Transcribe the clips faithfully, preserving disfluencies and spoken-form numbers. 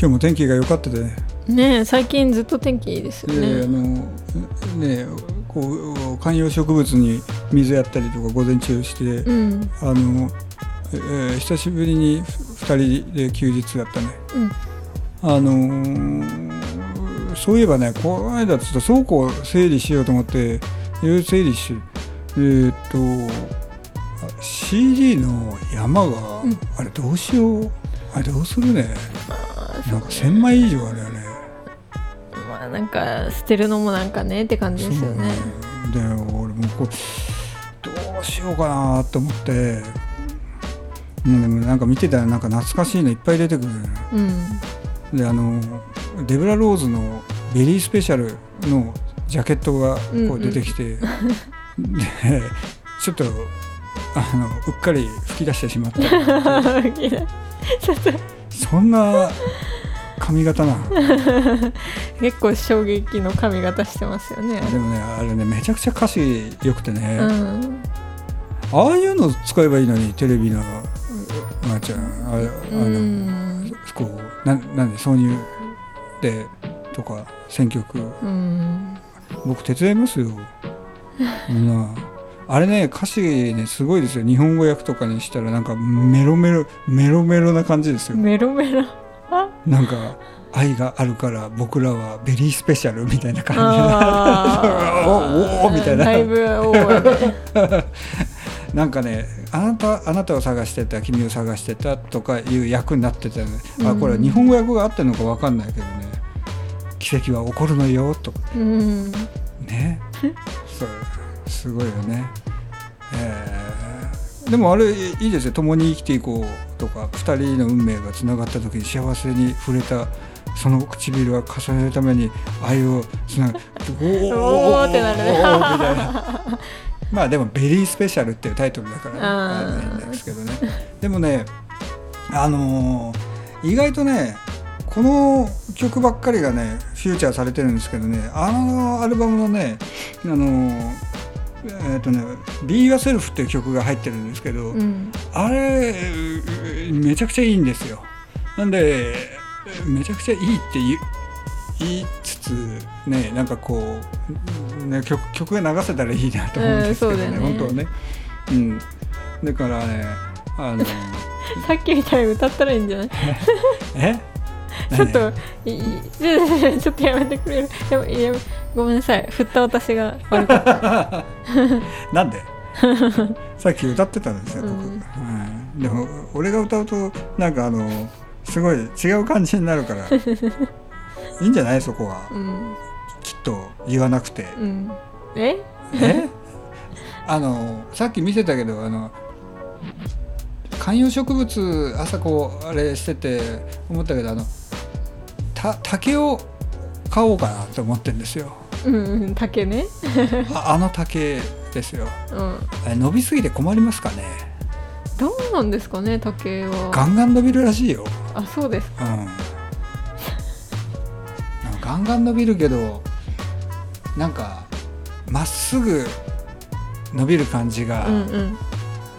今日も天気が良かったでねえ、最近ずっと天気いいですよね。であのねえこう観葉植物に水やったりとか午前中して、うん、あの、えー、久しぶりにふたりで休日だったね、うん、あのー、そういえばねこの間ちょっと倉庫を整理しようと思っていろいろ整理しえー、っと シーディー の山が、うん、あれどうしようあれどうするねなんかせんまい以上あるよね。まあなんか捨てるのもなんかねって感じですよね。で俺もこうどうしようかなと思って、うん、でもなんか見てたらなんか懐かしいのいっぱい出てくる、うん、であのデブラローズのベリースペシャルのジャケットがこう出てきて、うんうん、でちょっとあのうっかり吹き出してしまったそんな髪型な結構衝撃の髪型してますよね。でもねあれねめちゃくちゃ歌詞良くてね、うん、ああいうの使えばいいのにテレビのまあちゃんあれあの、うん、こうななんで挿入でとか選曲、うん、僕手伝いますよなあれね歌詞ねすごいですよ。日本語訳とかにしたらなんかメロメロメロメロな感じですよ。メロメロなんか愛があるから僕らはベリースペシャルみたいな感じおおみたいなだいぶ多いなんかねあなたあなたを探してた君を探してたとかいう役になってたよね、うん、あこれ日本語訳があったのか分かんないけどね奇跡は起こるのよとか、うん、ねそうすごいよね、えー、でもあれいいですよ。共に生きていこうとかふたりの運命がつながった時に幸せに触れたその唇は重ねるために愛をつながるおーおーってなるねみたいなまあでもベリースペシャルっていうタイトルだからないんですけどね。でもねあのー、意外とねこの曲ばっかりがねフューチャーされてるんですけどねあのアルバムのねあのーえーとね、Be Yourself っていう曲が入ってるんですけど、うん、あれめちゃくちゃいいんですよ。なんでめちゃくちゃいいって言 い, 言いつつねなんかこう、ね、曲, 曲が流せたらいいなと思うんですけどね、えー、そうだね本当はね、うん、だからねあのさっきみたいに歌ったらいいんじゃないえちょっとちょっとやめてくれるやめやめごめんなさい振った私が悪かったなんでさっき歌ってたんですよ、うんはい、でも俺が歌うとなんかあのすごい違う感じになるからいいんじゃないそこは、うん、きっと言わなくて、うん、ええあのさっき見せたけどあの観葉植物朝こうあれしてて思ったけどあのた竹を買おうかなと思ってるんですよ、うん、竹ねあ, あの竹ですよ、うん、伸びすぎて困りますかね。どうなんですかね竹はガンガン伸びるらしいよ。あそうですか、うん、ガンガン伸びるけどなんかまっすぐ伸びる感じが、うんうん、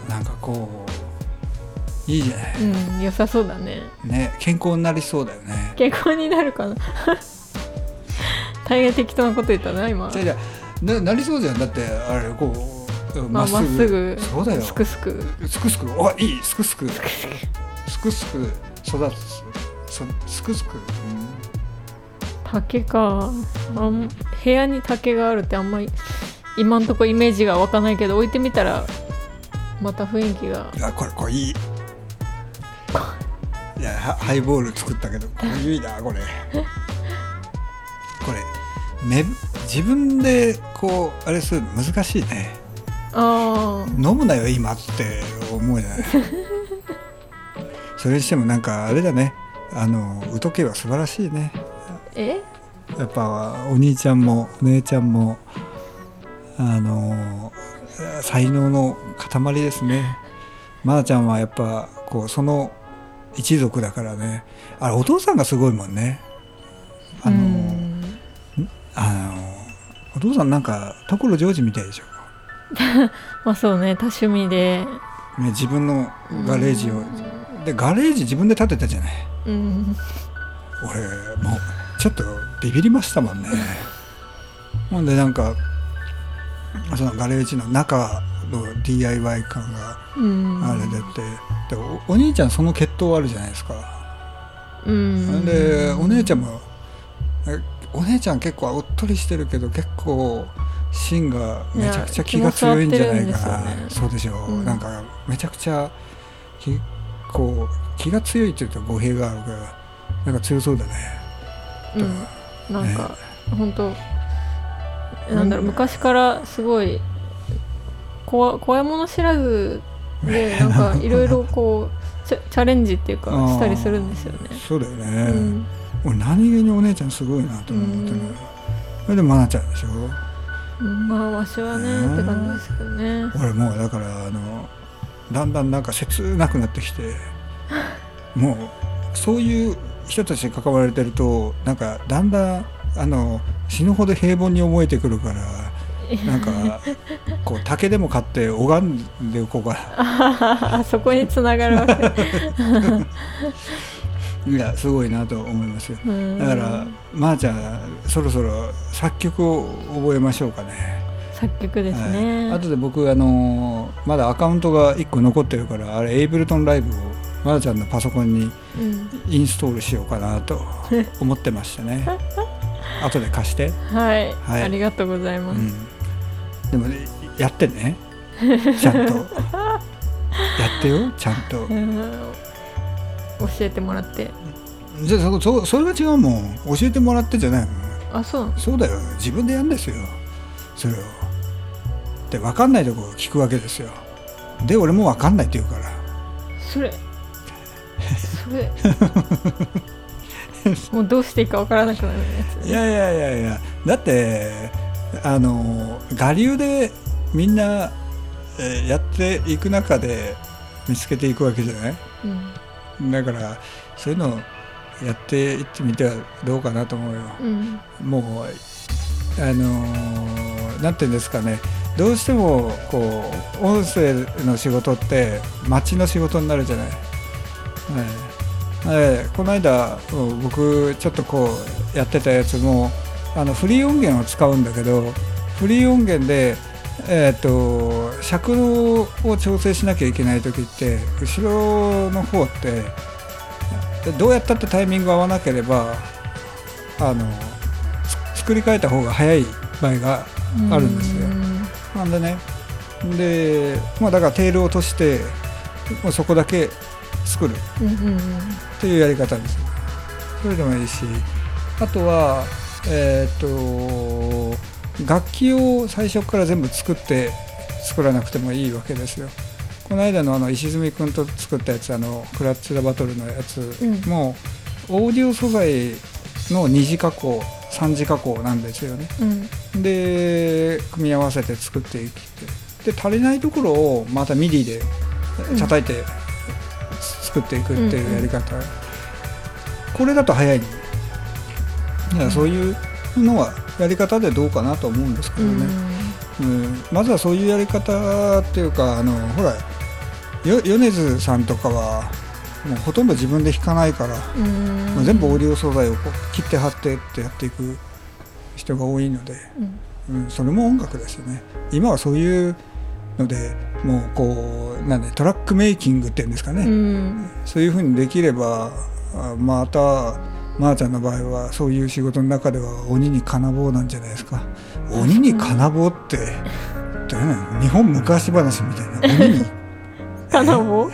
なんかこういいじゃない、うん、良さそうだ ね, ね健康になりそうだよね。健康になるかな大変適当なこと言ったな今。じゃじゃ な, なりそうじゃんだってあれこうまっす ぐ,、まあ、まっすぐそうだよすくすくすくすくおいいすくすくすくすく育つすくすく、うん、竹かあん部屋に竹があるってあんまり今んとこイメージが湧かないけど置いてみたらまた雰囲気がいやこれこれいいいやハイボール作ったけどこれいいなこれこれめ自分でこうあれするの難しいね。あ飲むなよ今って思うじゃないそれにしてもなんかあれだねあのうとけは素晴らしいね。えやっぱお兄ちゃんもお姉ちゃんもあの才能の塊ですね。まなちゃんはやっぱこうその一族だからね。あれお父さんがすごいもんね。あの、うんあのお父さんなんか所ジョージみたいでしょまあそうね多趣味で、ね、自分のガレージをでガレージ自分で建てたじゃない、うん、俺もうちょっとビビりましたもんね。ほんでなんかそのガレージの中の ディーアイワイ 感があれ出て、で お, お兄ちゃんその血統あるじゃないですか。うんでお姉ちゃんもお姉ちゃん結構おっとりしてるけど結構芯がめちゃくちゃ気が強いんじゃないかな。ね、そうでしょう、うん、なんかめちゃくちゃ気こう気が強いって言うと語弊があるからなんか強そうだね。うん、なんか、ね、本当なんだろう、昔からすごい怖いもの知らずでなんかいろいろこうチャレンジっていうかしたりするんですよね。そうだよね、うん、俺何気にお姉ちゃんすごいなと思ってる、うん、それでマナちゃんでしょ。まあわしはね、えー、って感じですけどね。俺もうだからあのだんだんなんか切なくなってきてもうそういう人たちに関われてるとなんかだんだんあの死ぬほど平凡に思えてくるからなんかこう竹でも買って拝んでおこうかなそこに繋がるわけいやすごいなと思いますよ。だからまーちゃんそろそろ作曲を覚えましょうかね。作曲ですね、はい、後で僕あのまだアカウントがいっこ残ってるからあれエイブルトンライブをまーちゃんのパソコンにインストールしようかなと思ってましたね後で貸して、はい、はい、ありがとうございます、うん、でも、ね、やってねちゃんとやってよちゃんと教えてもらって。じゃあ そ, そ, それが違うもん。教えてもらってじゃないもん。あ、そうそうだよ、自分でやるんですよそれを。で、分かんないとこ聞くわけですよ。で、俺も分かんないって言うからそれそれもうどうしていいか分からなくなるやつ。いやいやいやいや、だってあの我流でみんな、えー、やっていく中で見つけていくわけじゃない、うん、だからそういうのやっていってみてはどうかなと思うよ、うん、もうあのなんていうんですかね、どうしてもこう音声の仕事って街の仕事になるじゃない、はい、えー、この間僕ちょっとこうやってたやつもあのフリー音源を使うんだけどフリー音源で、えー、と尺度を調整しなきゃいけない時って後ろの方ってどうやったってタイミング合わなければあの作り変えた方が早い場合があるんですよ。なんでね、で、まあ、だからテールを落としてもうそこだけ作るっていうやり方です、うんうん、それでもいいし、あとは、えー、と楽器を最初から全部作って作らなくてもいいわけですよ。この間 の, あの石積君と作ったやつ、あのクラッチラバトルのやつも、うん、オーディオ素材のに次加工さん次加工なんですよね、うん、で組み合わせて作っていきて、で足りないところをまたミディで叩いて、うん、作っていくっていうやり方、うんうん、これだと早い、ね、だからそういうのはやり方でどうかなと思うんですけどね、うんうん、まずはそういうやり方っていうか、あのほらよ米津さんとかはもうほとんど自分で弾かないから、うんまあ、全部オーディオ素材をこう切って貼ってってやっていく人が多いので、うんうん、それも音楽ですよね。今はそういうのでもうこうなんでトラックメイキングっていうんですかね、うん、そういう風にできればまたまーちゃんの場合はそういう仕事の中では鬼に金棒なんじゃないですか。鬼に金棒って、うん、どういうの、日本昔話みたいな鬼に金棒